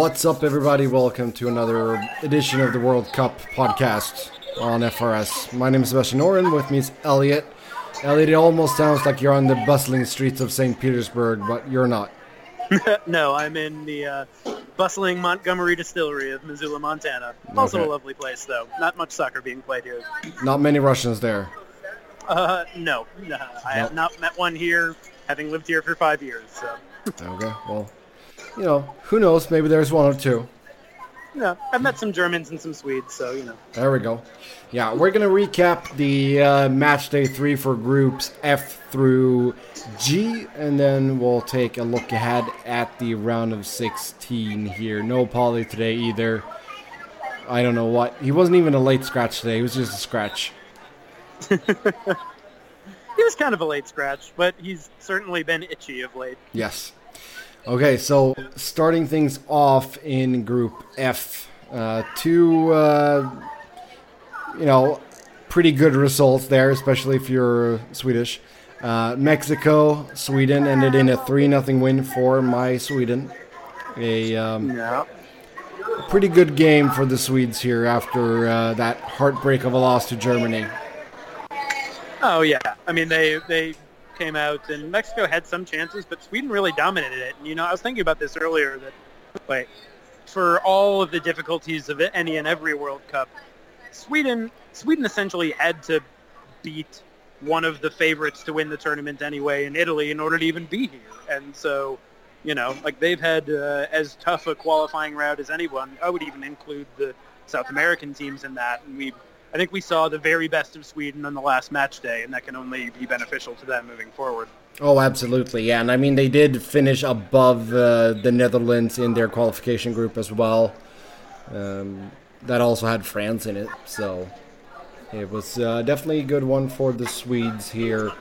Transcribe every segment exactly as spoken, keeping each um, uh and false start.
What's up, everybody? Welcome to another edition of the World Cup podcast on F R S. My name is Sebastian Noren. With me is Elliot. Elliot, it almost sounds like you're on the bustling streets of Saint Petersburg, but you're not. No, I'm in the uh, bustling Montgomery distillery of Missoula, Montana. Also okay. A lovely place, though. Not much soccer being played here. Not many Russians there. Uh, no. no. I no. have not met one here, having lived here for five years. So. Okay, well... You know, who knows? Maybe there's one or two. Yeah, I've met some Germans and some Swedes, so, you know. There we go. Yeah, we're going to recap the uh, match day three for groups F through G, and then we'll take a look ahead at the round of sixteen here. No Paulie today either. I don't know what. He wasn't even a late scratch today. He was just a scratch. He was kind of a late scratch, but he's certainly been itchy of late. Yes. Okay, so starting things off in Group F, uh, two, uh, you know, pretty good results there, especially if you're Swedish. Uh, Mexico, Sweden ended in a three nothing win for my Sweden. A um, yeah. pretty good game for the Swedes here after uh, that heartbreak of a loss to Germany. Oh, yeah. I mean, they... they... came out, and Mexico had some chances, but Sweden really dominated it. And, you know, I was thinking about this earlier, that like, for all of the difficulties of any and every World Cup, Sweden Sweden essentially had to beat one of the favorites to win the tournament anyway in Italy in order to even be here. And so, you know, like they've had uh, as tough a qualifying route as anyone. I would even include the South American teams in that, and we I think we saw the very best of Sweden on the last match day, and that can only be beneficial to them moving forward. Oh, absolutely, yeah. And I mean, they did finish above uh, the Netherlands in their qualification group as well. Um, that also had France in it, so it was uh, definitely a good one for the Swedes here.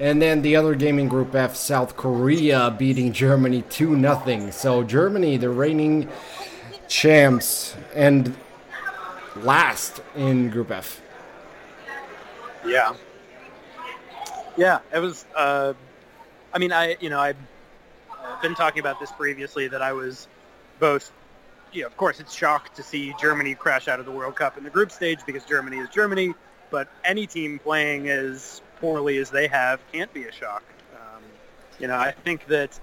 And then the other game in Group F, South Korea beating Germany two nothing. So Germany, the reigning champs, and... last in Group F. Yeah. Yeah, it was, uh, I mean, I, you know, I've been talking about this previously, that I was both, you know, of course, it's shocked to see Germany crash out of the World Cup in the group stage because Germany is Germany, but any team playing as poorly as they have can't be a shock. Um, you know, I think that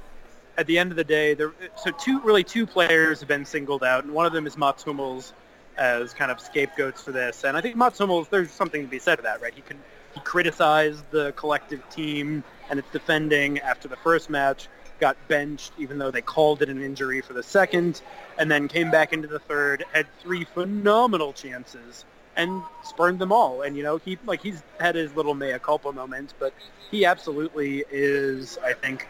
at the end of the day, there, so two, really two players have been singled out, and one of them is Mats Hummels, as kind of scapegoats for this. And I think Mats Hummels, there's something to be said for that, right? He can he criticized the collective team and its defending after the first match, got benched even though they called it an injury for the second, and then came back into the third, had three phenomenal chances, and spurned them all. And, you know, he like he's had his little mea culpa moment, but he absolutely is, I think,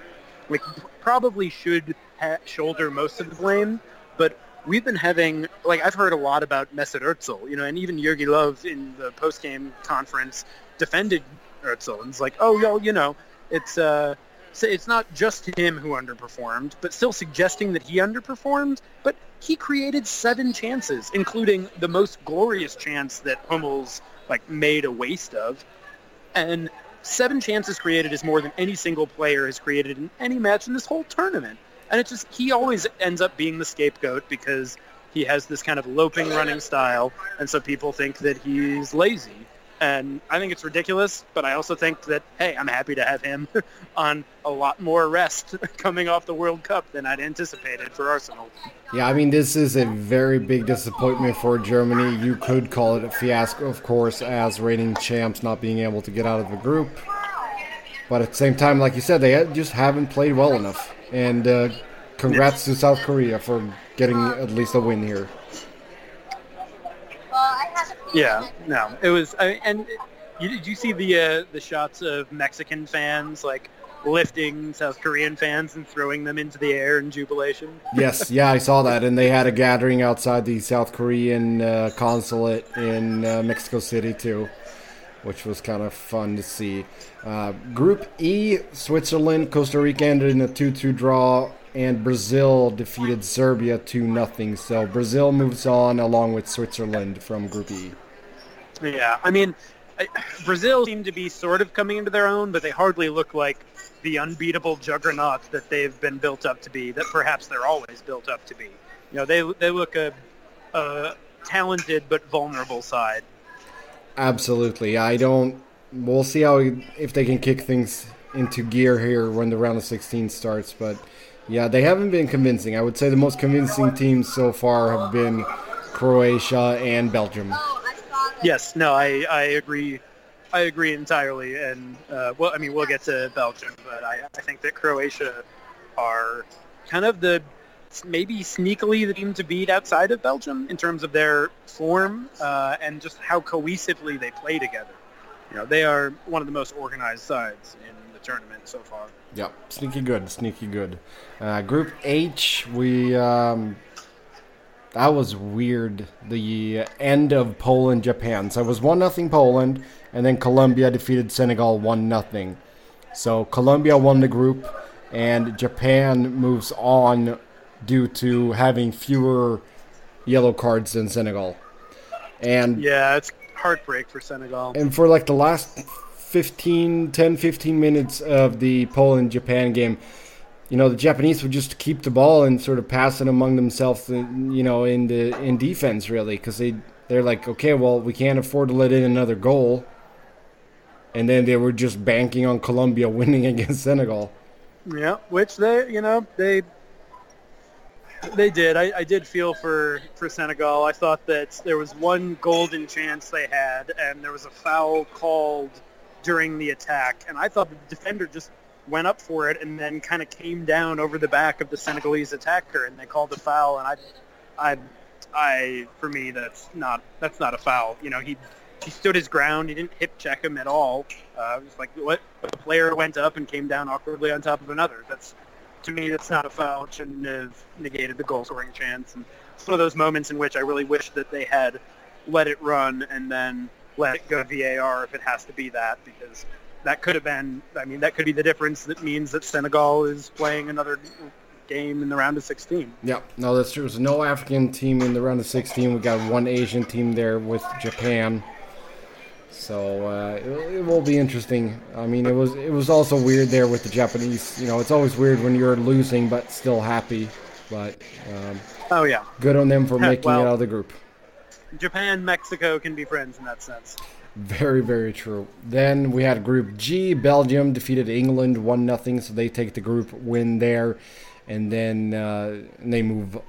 like probably should ha- shoulder most of the blame, but we've been having, like, I've heard a lot about Mesut Özil, you know, and even Jurgen Love in the post-game conference defended Özil, and it's like, oh, yo, you know, it's uh, it's not just him who underperformed, but still suggesting that he underperformed, but he created seven chances, including the most glorious chance that Hummels, like, made a waste of, and seven chances created is more than any single player has created in any match in this whole tournament. And it's just, he always ends up being the scapegoat because he has this kind of loping running style, and so people think that he's lazy. And I think it's ridiculous, but I also think that, hey, I'm happy to have him on a lot more rest coming off the World Cup than I'd anticipated for Arsenal. Yeah, I mean, this is a very big disappointment for Germany. You could call it a fiasco, of course, as reigning champs not being able to get out of the group. But at the same time, like you said, they just haven't played well enough. And uh, congrats to South Korea for getting at least a win here. Yeah, no, it was. I, and you, did you see the uh, the shots of Mexican fans like lifting South Korean fans and throwing them into the air in jubilation? Yes, yeah, I saw that. And they had a gathering outside the South Korean uh, consulate in uh, Mexico City too, which was kind of fun to see. Uh, Group E, Switzerland, Costa Rica ended in a two two draw, and Brazil defeated Serbia two nothing. So Brazil moves on along with Switzerland from Group E. Yeah, I mean, I, Brazil seemed to be sort of coming into their own, but they hardly look like the unbeatable juggernaut that they've been built up to be, that perhaps they're always built up to be. you know, they they look a, a talented but vulnerable side. Absolutely. I don't. We'll see how if they can kick things into gear here when the round of sixteen starts. But yeah, they haven't been convincing. I would say the most convincing teams so far have been Croatia and Belgium. Yes. No, I, I agree. I agree entirely. And uh, well, I mean, we'll get to Belgium, but I, I think that Croatia are kind of the maybe sneakily the team to beat outside of Belgium in terms of their form uh, and just how cohesively they play together. You know, they are one of the most organized sides in the tournament so far. Yeah, sneaky good, sneaky good. Uh, Group H, we um, that was weird. The end of Poland, Japan. So it was one nothing Poland, and then Colombia defeated Senegal one nothing. So Colombia won the group, and Japan moves on due to having fewer yellow cards than Senegal. And yeah, it's heartbreak for Senegal. And for like the last fifteen, ten, fifteen minutes of the Poland-Japan game, you know, the Japanese would just keep the ball and sort of pass it among themselves, you know, in the in defense, really, because they, they're like, okay, well, we can't afford to let in another goal. And then they were just banking on Colombia winning against Senegal. Yeah, which they, you know, they... They did. I, I did feel for, for Senegal. I thought that there was one golden chance they had, and there was a foul called during the attack. And I thought the defender just went up for it and then kind of came down over the back of the Senegalese attacker, and they called a foul. And I, I, I for me, that's not that's not a foul. You know, he he stood his ground. He didn't hip check him at all. Uh, it was like what a player went up and came down awkwardly on top of another. That's. To me, that's not a foul. It shouldn't have negated the goal-scoring chance. And it's one of those moments in which I really wish that they had let it run and then let it go V A R if it has to be that, because that could have been, I mean, that could be the difference that means that Senegal is playing another game in the round of sixteen. Yeah, no, that's true. There's no African team in the round of sixteen. We got one Asian team there with Japan. So uh, it, it will be interesting. I mean, it was it was also weird there with the Japanese. You know, it's always weird when you're losing but still happy. But um, oh yeah, good on them for making well, it out of the group. Japan, Mexico can be friends in that sense. Very, very true. Then we had Group G. Belgium defeated England one nothing, so they take the group win there, and then uh, they move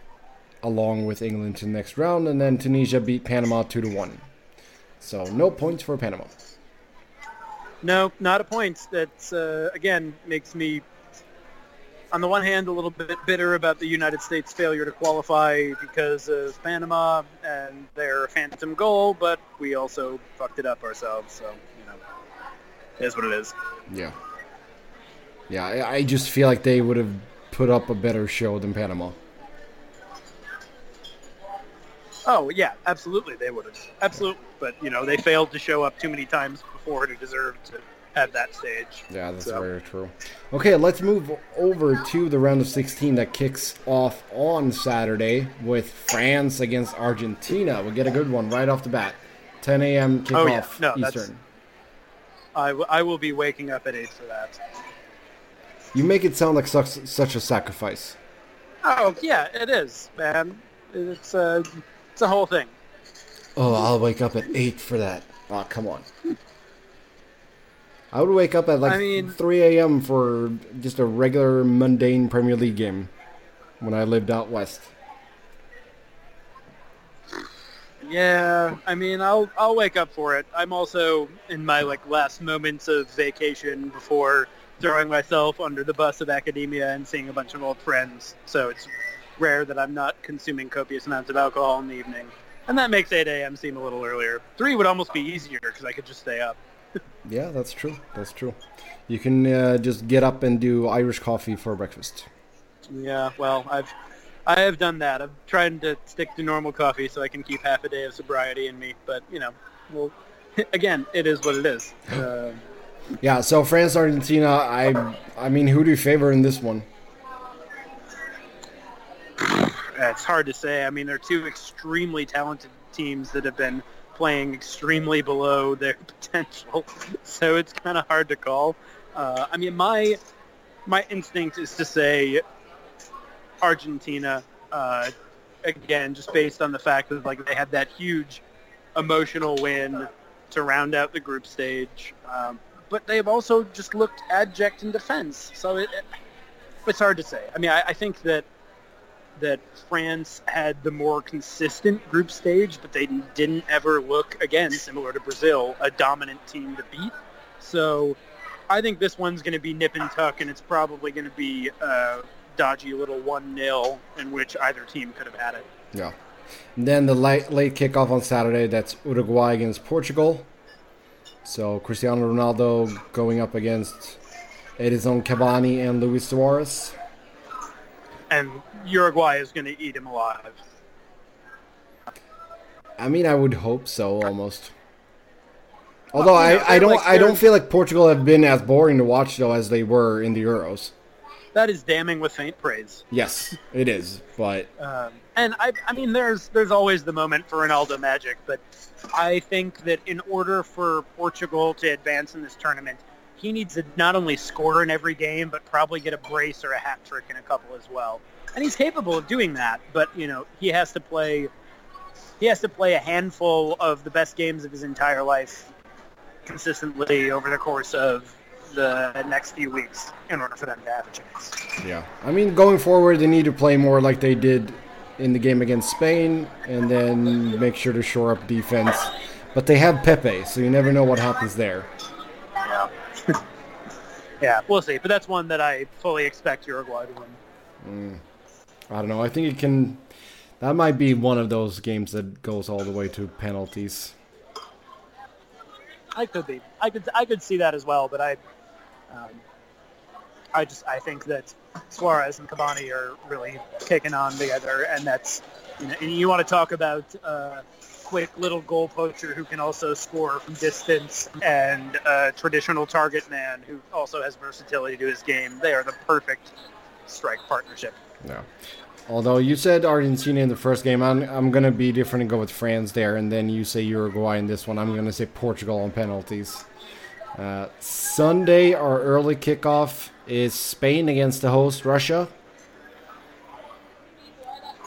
along with England to the next round. And then Tunisia beat Panama two to one. So no points for Panama. No, not a point. That, uh, again, makes me, on the one hand, a little bit bitter about the United States' failure to qualify because of Panama and their phantom goal, but we also fucked it up ourselves. So, you know, it is what it is. Yeah. Yeah, I, I just feel like they would have put up a better show than Panama. Oh, yeah, absolutely they would have. Absolutely. But, you know, they failed to show up too many times before to deserve to have that stage. Yeah, that's so. Very true. Okay, let's move over to the round of sixteen that kicks off on Saturday with France against Argentina. We'll get a good one right off the bat. ten a.m. kickoff oh, yeah. no, Eastern. I, w- I will be waking up at eight for that. You make it sound like such, such a sacrifice. Oh, yeah, it is, man. It's a... Uh, the whole thing. Oh, I'll wake up at eight for that. Oh, come on. I would wake up at like I mean, three a.m. for just a regular mundane Premier League game when I lived out west. Yeah, I mean, I'll I'll wake up for it. I'm also in my like last moments of vacation before throwing myself under the bus of academia and seeing a bunch of old friends. So it's rare that I'm not consuming copious amounts of alcohol in the evening, and that makes eight a.m. seem a little earlier. Three would almost be easier because I could just stay up. Yeah, that's true. That's true. You can uh, just get up and do Irish coffee for breakfast. Yeah, well, I've I have done that. I'm trying to stick to normal coffee so I can keep half a day of sobriety in me. But you know, well, again, it is what it is. Uh, yeah. So France, Argentina. I I mean, who do you favor in this one? It's hard to say. I mean, they're two extremely talented teams that have been playing extremely below their potential, so it's kind of hard to call. Uh, I mean, my my instinct is to say Argentina, uh, again, just based on the fact that like they had that huge emotional win to round out the group stage. Um, but they've also just looked abject in defense. So it, it, it's hard to say. I mean, I, I think that that France had the more consistent group stage, but they didn't ever look, again, similar to Brazil, a dominant team to beat. So I think this one's going to be nip and tuck, and it's probably going to be a dodgy little one nil in which either team could have had it. Yeah. And then the late, late kickoff on Saturday, that's Uruguay against Portugal. So Cristiano Ronaldo going up against Edinson Cavani and Luis Suárez. And Uruguay is going to eat him alive. I mean, I would hope so, almost. Although well, you know, I, I don't like I don't feel like Portugal have been as boring to watch, though, as they were in the Euros. That is damning with faint praise. Yes, it is. But um, and I I mean, there's there's always the moment for Ronaldo magic, but I think that in order for Portugal to advance in this tournament, he needs to not only score in every game, but probably get a brace or a hat trick in a couple as well. And he's capable of doing that, but you know he has to play. He has to play a handful of the best games of his entire life consistently over the course of the next few weeks in order for them to have a chance. Yeah, I mean, going forward, they need to play more like they did in the game against Spain, and then make sure to shore up defense. But they have Pepe, so you never know what happens there. Yeah. Yeah, we'll see. But that's one that I fully expect Uruguay to win. Mm. I don't know. I think it can... That might be one of those games that goes all the way to penalties. I could be. I could I could see that as well, but I um, I just I think that Suarez and Cavani are really kicking on together, and that's... You know, and you want to talk about uh, quick little goal poacher who can also score from distance and a traditional target man who also has versatility to his game. They are the perfect strike partnership. Yeah. Although you said Argentina in the first game, I'm, I'm going to be different and go with France there, and then you say Uruguay in this one. I'm going to say Portugal on penalties. Uh, Sunday, our early kickoff is Spain against the host, Russia.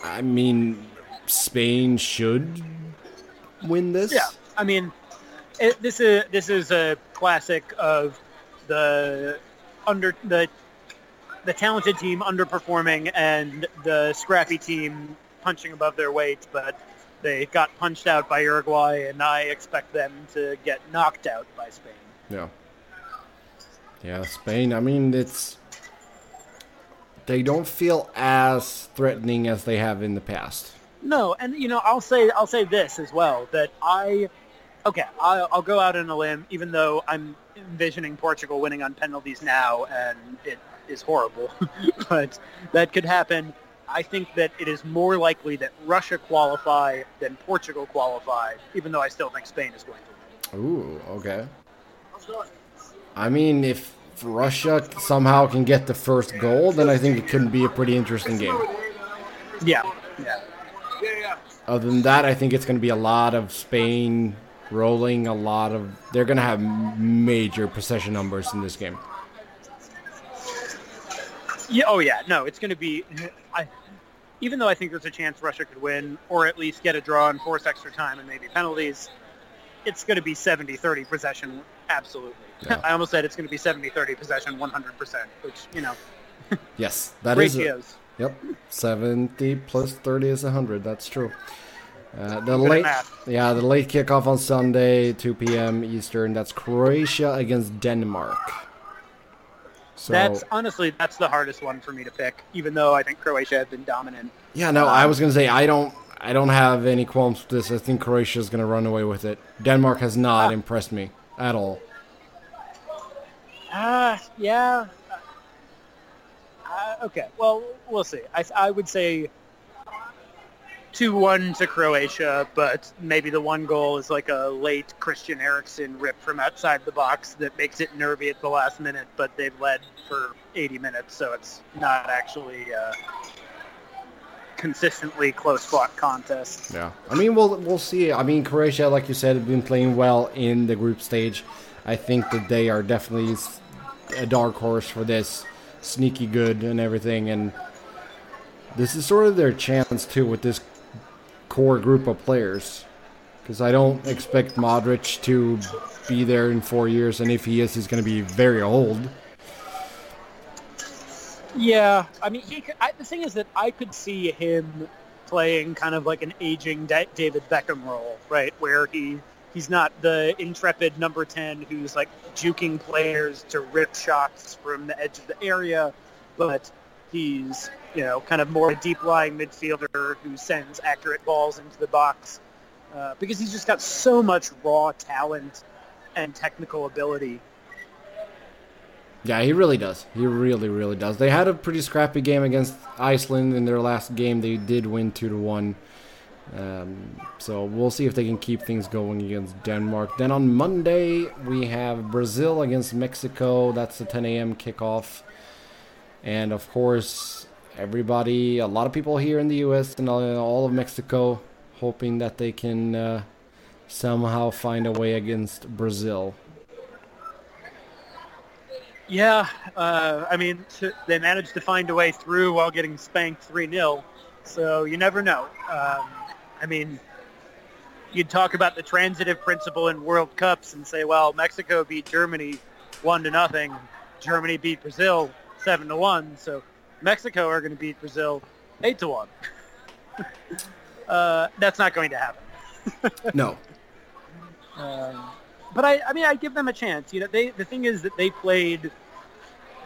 I mean, Spain should... win this? Yeah, I mean, it, this is this is a classic of the under the the talented team underperforming and the scrappy team punching above their weight, but they got punched out by Uruguay, and I expect them to get knocked out by Spain. Yeah, yeah, Spain. I mean, it's they don't feel as threatening as they have in the past. No, and you know, I'll say I'll say this as well, that I, okay, I'll, I'll go out on a limb, even though I'm envisioning Portugal winning on penalties now, and it is horrible, but that could happen. I think that it is more likely that Russia qualify than Portugal qualify, even though I still think Spain is going to win. Ooh, okay. I mean, if Russia somehow can get the first goal, then I think it could be a pretty interesting game. Yeah, yeah. Other than that, I think it's going to be a lot of Spain rolling, a lot of... They're going to have major possession numbers in this game. Yeah. Oh, yeah. No, it's going to be... I, even though I think there's a chance Russia could win, or at least get a draw and force extra time and maybe penalties, it's going to be seventy thirty possession, absolutely. Yeah. I almost said it's going to be seventy thirty possession, one hundred percent, which, you know... Yes, that is... Ratios. Yep, seventy plus thirty is one hundred. That's true. Uh, the late, yeah, the late kickoff on Sunday, two p.m. Eastern. That's Croatia against Denmark. So that's honestly that's the hardest one for me to pick, even though I think Croatia has been dominant. Yeah, no, um, I was going to say I don't I don't have any qualms with this. I think Croatia is going to run away with it. Denmark has not uh, impressed me at all. Ah, uh, yeah. Uh, okay, well, we'll see. I, I would say two one to Croatia, but maybe the one goal is like a late Christian Eriksen rip from outside the box that makes it nervy at the last minute, but they've led for eighty minutes, so it's not actually a consistently close-fought contest. Yeah, I mean, we'll, we'll see. I mean, Croatia, like you said, have been playing well in the group stage. I think that they are definitely a dark horse for this. Sneaky good and everything, and This is sort of their chance, too, with this core group of players. Because I don't expect Modric to be there in four years. And if he is, he's going to be very old. Yeah. I mean, he could, I, the thing is that I could see him playing kind of like an aging David Beckham role, right? Where he... He's not the intrepid number ten who's, like, juking players to rip shots from the edge of the area, but he's, you know, kind of more a deep-lying midfielder who sends accurate balls into the box uh, because he's just got so much raw talent and technical ability. Yeah, he really does. He really, really does. They had a pretty scrappy game against Iceland in their last game. They did win two to one. Um, so we'll see if they can keep things going against Denmark. Then on Monday, we have Brazil against Mexico. That's the ten a.m. kickoff. And, of course, everybody, a lot of people here in the U S and all of Mexico, hoping that they can uh, somehow find a way against Brazil. Yeah, uh, I mean, they managed to find a way through while getting spanked three nil. So you never know. Um, I mean, you'd talk about the transitive principle in World Cups and say, well, Mexico beat Germany one to nothing. Germany beat Brazil seven to one. So Mexico are going to beat Brazil eight to one. uh, that's not going to happen. No. Um, but I, I mean, I give them a chance. You know, they the thing is that they played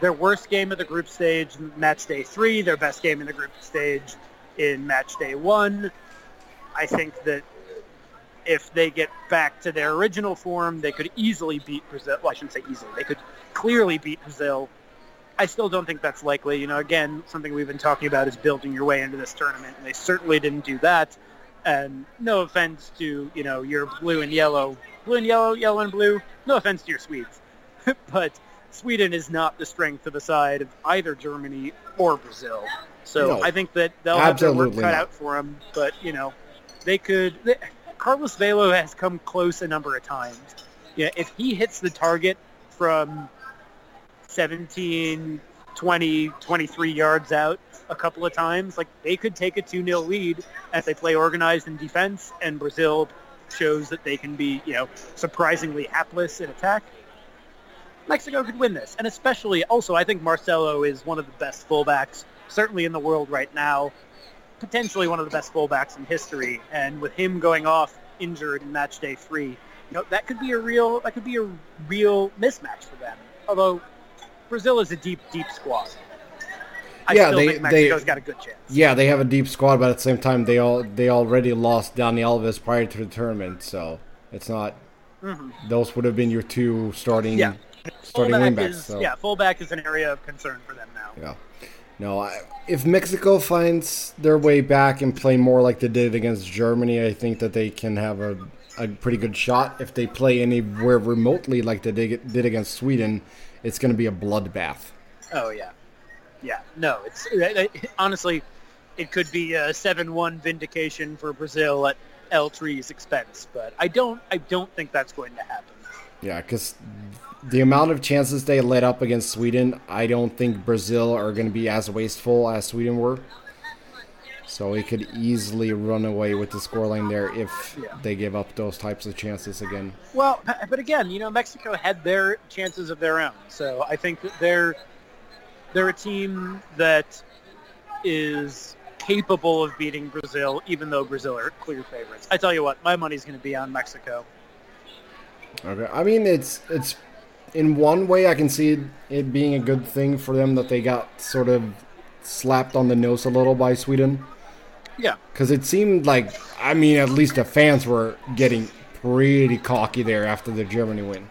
their worst game of the group stage match day three, their best game in the group stage in match day one. I think that if they get back to their original form, they could easily beat Brazil. Well, I shouldn't say easily. They could clearly beat Brazil. I still don't think that's likely. You know, again, something we've been talking about is building your way into this tournament, and they certainly didn't do that. And no offense to, you know, your blue and yellow. Blue and yellow, yellow and blue. No offense to your Swedes. But Sweden is not the strength of the side of either Germany or Brazil. So no, I think that they'll have their work cut not. out for them. But, you know, they could they, Carlos Vela has come close a number of times. Yeah, if he hits the target from seventeen, twenty, twenty-three yards out a couple of times, like, they could take a two nil lead as they play organized in defense, and Brazil shows that they can be, you know, surprisingly hapless in attack. Mexico could win this. And especially, also, I think Marcelo is one of the best fullbacks, certainly in the world right now, potentially one of the best fullbacks in history. And with him going off injured in match day three, you know, that could be a real that could be a real mismatch for them. Although Brazil is a deep, deep squad. I yeah, still they, think Mexico's they, got a good chance. Yeah, they have a deep squad, but at the same time, they all they already lost Dani Alves prior to the tournament, so it's not. Mm-hmm. Those would have been your two starting. Yeah. Starting wing-backs, is, so. Yeah, fullback is an area of concern for them now. Yeah, no. I, if Mexico finds their way back and play more like they did against Germany, I think that they can have a, a pretty good shot. If they play anywhere remotely like they did, did against Sweden, it's going to be a bloodbath. Oh yeah, yeah. No, it's it, it, honestly, it could be a seven one vindication for Brazil at L three's expense. But I don't, I don't think that's going to happen. Yeah, because the amount of chances they let up against Sweden, I don't think Brazil are going to be as wasteful as Sweden were. So it could easily run away with the scoreline there if yeah. they give up those types of chances again. Well, but again, you know, Mexico had their chances of their own. So I think that they're, they're a team that is capable of beating Brazil, even though Brazil are clear favorites. I tell you what, my money's going to be on Mexico. Okay, I mean, it's it's in one way I can see it, it being a good thing for them that they got sort of slapped on the nose a little by Sweden. Yeah. Because it seemed like, I mean, at least the fans were getting pretty cocky there after the Germany win.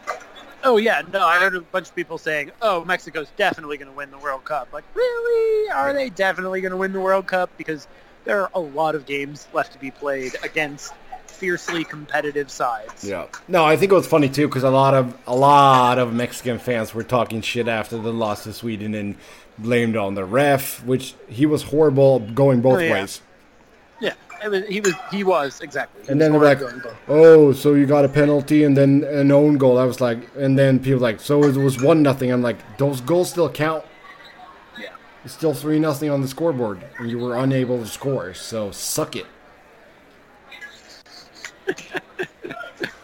Oh, yeah. No, I heard a bunch of people saying, oh, Mexico's definitely going to win the World Cup. Like, really? Are they definitely going to win the World Cup? Because there are a lot of games left to be played against fiercely competitive sides. Yeah. No, I think it was funny too because a lot of a lot of Mexican fans were talking shit after the loss to Sweden and blamed on the ref, which he was horrible going both oh, yeah. ways. Yeah, it was, he was. He was exactly. He and was then they're like, "Oh, so you got a penalty and then an own goal." I was like, and then people were like, "So it was one nothing." I'm like, "Those goals still count." Yeah. It's still three nothing on the scoreboard, and you were unable to score, so suck it.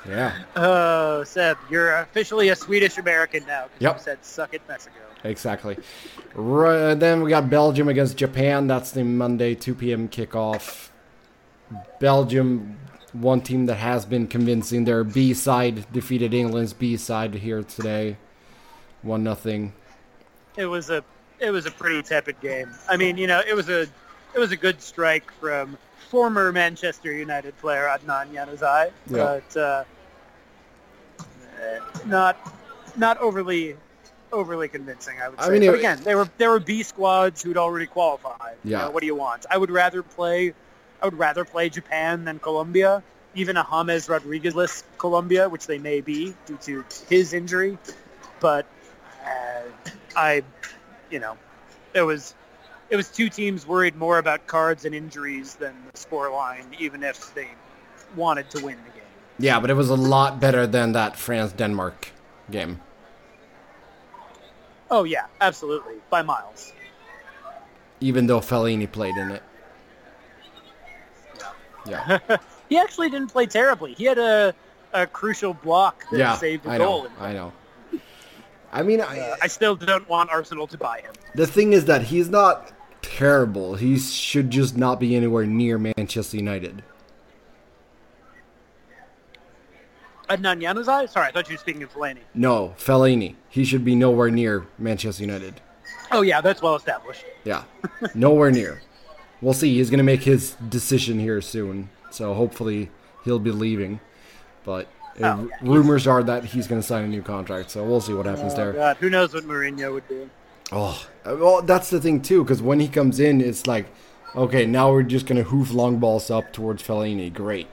Yeah. Oh, Seb, you're officially a Swedish-American now. Yep. You said suck it, Mexico. Exactly. Right, then we got Belgium against Japan. That's the Monday two p.m. kickoff. Belgium, one team that has been convincing. Their B-side defeated England's B-side here today. one nothing. It was a it was a pretty tepid game. I mean, you know, it was a it was a good strike from former Manchester United player Adnan Januzaj, yeah. but uh, not not overly overly convincing, I would say. I mean, but again, there were there were B squads who'd already qualified. Yeah. You know, what do you want? I would rather play I would rather play Japan than Colombia, even a James Rodriguez-less Colombia, which they may be due to his injury. But uh, I, you know, it was. It was two teams worried more about cards and injuries than the scoreline, even if they wanted to win the game. Yeah, but it was a lot better than that France-Denmark game. Oh, yeah, absolutely. By miles. Even though Fellaini played in it. Yeah. Yeah. He actually didn't play terribly. He had a, a crucial block that yeah, saved the I goal. Yeah, I know. I mean, I, uh, I still don't want Arsenal to buy him. The thing is that he's not... terrible. He should just not be anywhere near Manchester United. Adnan Januzaj? Sorry, I thought you were speaking of Fellaini. No, Fellaini. He should be nowhere near Manchester United. Oh, yeah, that's well established. Yeah, nowhere near. We'll see. He's going to make his decision here soon, so hopefully he'll be leaving. But oh, yeah. rumors are that he's going to sign a new contract, so we'll see what happens oh, there. God. Who knows what Mourinho would do. Oh, well, that's the thing, too, because when he comes in, it's like, okay, now we're just going to hoof long balls up towards Fellaini. Great.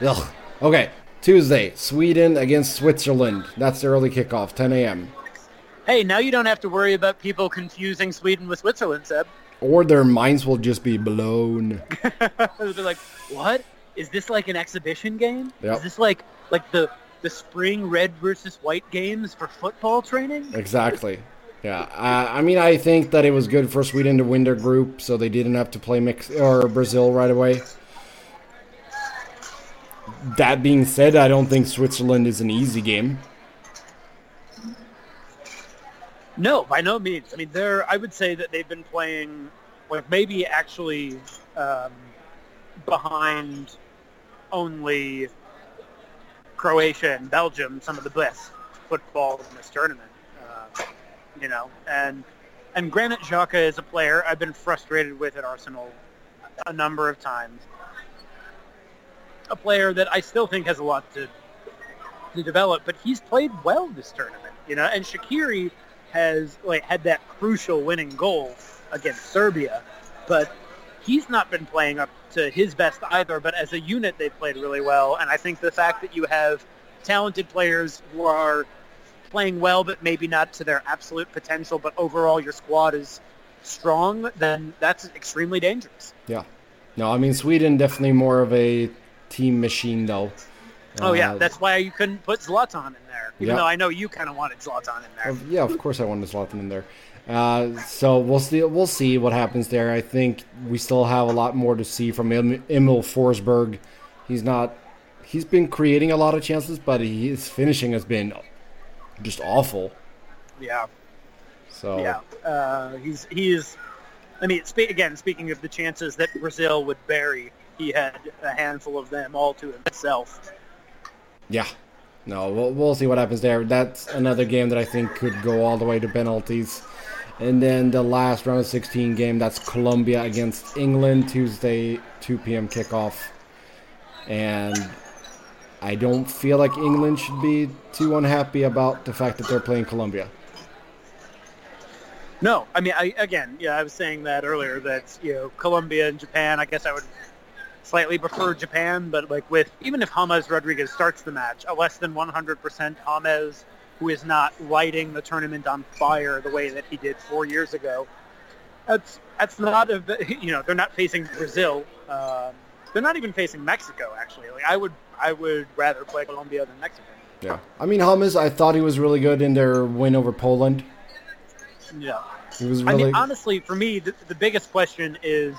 Ugh. Okay, Tuesday, Sweden against Switzerland. That's the early kickoff, ten a.m. Hey, now you don't have to worry about people confusing Sweden with Switzerland, Seb. Or their minds will just be blown. They'll be like, what? Is this like an exhibition game? Yep. Is this like like the... the spring red versus white games for football training? Exactly. Yeah. Uh, I mean, I think that it was good for Sweden to win their group, so they didn't have to play Mex- or Brazil right away. That being said, I don't think Switzerland is an easy game. No, by no means. I mean, they're, I would say that they've been playing, like, maybe actually um, behind only... Croatia and Belgium, some of the best football in this tournament, uh, you know. And and Granit Xhaka is a player I've been frustrated with at Arsenal a number of times. A player that I still think has a lot to to develop, but he's played well this tournament, you know. And Shaqiri has like had that crucial winning goal against Serbia, but he's not been playing up to his best either, but as a unit they've played really well, and I think the fact that you have talented players who are playing well but maybe not to their absolute potential, but overall your squad is strong, then that's extremely dangerous. Yeah. No, I mean, Sweden definitely more of a team machine, though. Oh, uh, yeah, that's why you couldn't put Zlatan in there, even yeah. though I know you kind of wanted Zlatan in there. Uh, yeah, of course I wanted Zlatan in there. Uh, so we'll see, we'll see what happens there. I think we still have a lot more to see from Emil Forsberg. He's not, he's been creating a lot of chances, but his finishing has been just awful. Yeah. So, yeah. Uh, he's, he's, I mean, spe- again, speaking of the chances that Brazil would bury, he had a handful of them all to himself. Yeah. No, we'll, we'll see what happens there. That's another game that I think could go all the way to penalties. And then the last round of sixteen game, that's Colombia against England, Tuesday, two p.m. kickoff. And I don't feel like England should be too unhappy about the fact that they're playing Colombia. No, I mean, I, again, yeah, I was saying that earlier, that, you know, Colombia and Japan, I guess I would slightly prefer Japan, but like with, even if James Rodriguez starts the match, a less than one hundred percent James who is not lighting the tournament on fire the way that he did four years ago. That's that's not a, you know, they're not facing Brazil. Um, they're not even facing Mexico, actually. Like I would I would rather play Colombia than Mexico. Yeah, I mean, James, I thought he was really good in their win over Poland. Yeah, He was really... I mean, honestly, for me, the, the biggest question is,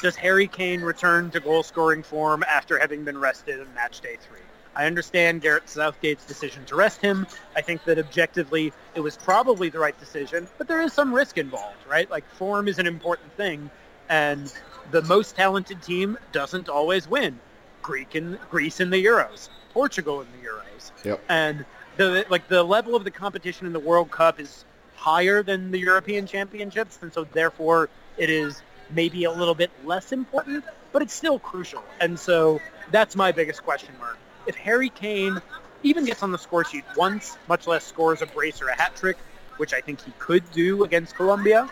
does Harry Kane return to goal-scoring form after having been rested on match day three? I understand Gareth Southgate's decision to rest him. I think that objectively it was probably the right decision, but there is some risk involved, right? Like, form is an important thing, and the most talented team doesn't always win. Greek in, Greece in the Euros, Portugal in the Euros. Yep. And the like the level of the competition in the World Cup is higher than the European Championships, and so therefore it is maybe a little bit less important, but it's still crucial. And so that's my biggest question mark. If Harry Kane even gets on the score sheet once, much less scores a brace or a hat trick, which I think he could do against Colombia,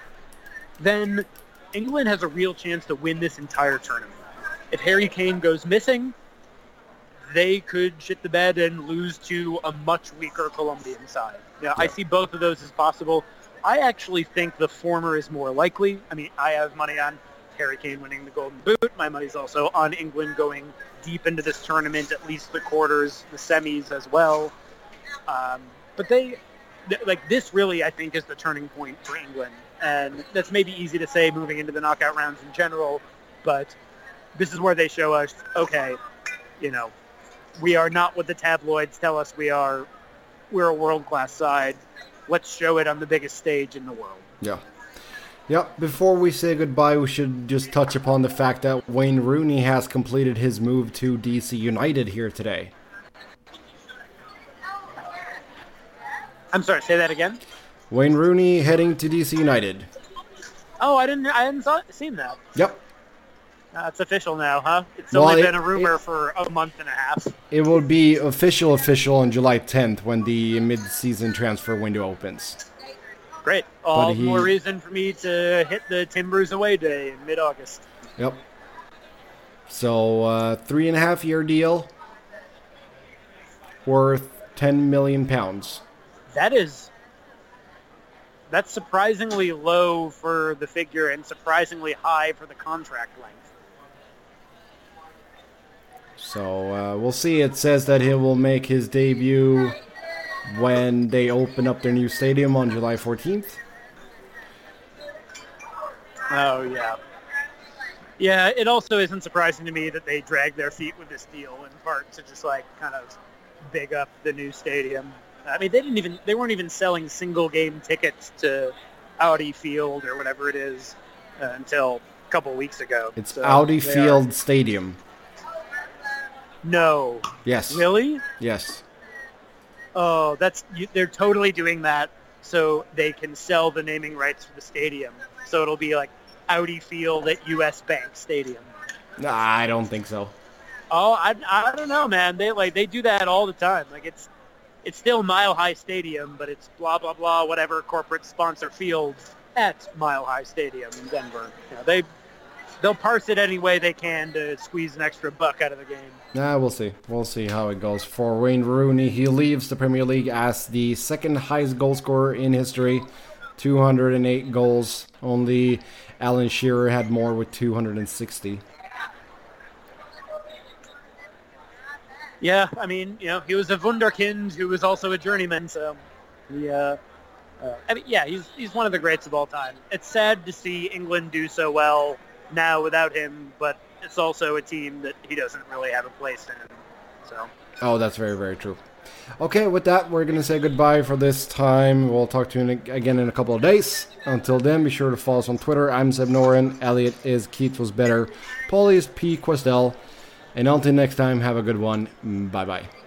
then England has a real chance to win this entire tournament. If Harry Kane goes missing, they could shit the bed and lose to a much weaker Colombian side. Now, yeah. I see both of those as possible. I actually think the former is more likely. I mean, I have money on Harry Kane winning the Golden Boot. My money's also on England going deep into this tournament, at least the quarters, the semis as well. Um, but they, th- like this really, I think, is the turning point for England. And that's maybe easy to say moving into the knockout rounds in general, but this is where they show us, okay, you know, we are not what the tabloids tell us we are. We're a world-class side. Let's show it on the biggest stage in the world. Yeah. Yeah, before we say goodbye, we should just touch upon the fact that Wayne Rooney has completed his move to D C United here today. I'm sorry, say that again? Wayne Rooney heading to D C United. Oh, I didn't I hadn't seen that. Yep. Uh, it's official now, huh? It's well, only it, been a rumor it, for a month and a half. It will be official official on July tenth when the mid-season transfer window opens. Great. All he, more reason for me to hit the Timbers away day in mid-August. Yep. So, uh, three-and-a-half-year deal worth ten million pounds. That is... That's surprisingly low for the figure and surprisingly high for the contract length. So, uh, we'll see. It says that he will make his debut when they open up their new stadium on July fourteenth. Oh, yeah. Yeah, it also isn't surprising to me that they dragged their feet with this deal in part to just, like, kind of big up the new stadium. I mean, they didn't even, they weren't even selling single-game tickets to Audi Field or whatever it is uh, until a couple weeks ago. It's so Audi Field are... Stadium. No. Yes. Really? Yes. Oh, that's you, they're totally doing that so they can sell the naming rights for the stadium. So it'll be like Audi Field at U S Bank Stadium. Nah, I don't think so. Oh, I, I don't know, man. They like they do that all the time. Like it's it's still Mile High Stadium, but it's blah blah blah whatever corporate sponsor field at Mile High Stadium in Denver. You know, they they'll parse it any way they can to squeeze an extra buck out of the game. Nah, we'll see. We'll see how it goes. For Wayne Rooney, he leaves the Premier League as the second highest goal scorer in history. two hundred eight goals. Only Alan Shearer had more with two hundred sixty. Yeah, I mean, you know, he was a wunderkind who was also a journeyman, so he, uh, uh, I mean, yeah, he's he's one of the greats of all time. It's sad to see England do so well now without him, but it's also a team that he doesn't really have a place in. So. Oh, that's very, very true. Okay, with that, we're going to say goodbye for this time. We'll talk to you in a, again in a couple of days. Until then, be sure to follow us on Twitter. I'm Seb Noren. Elliot is Keith Was Better. Paul is P. Questel. And until next time, have a good one. Bye-bye.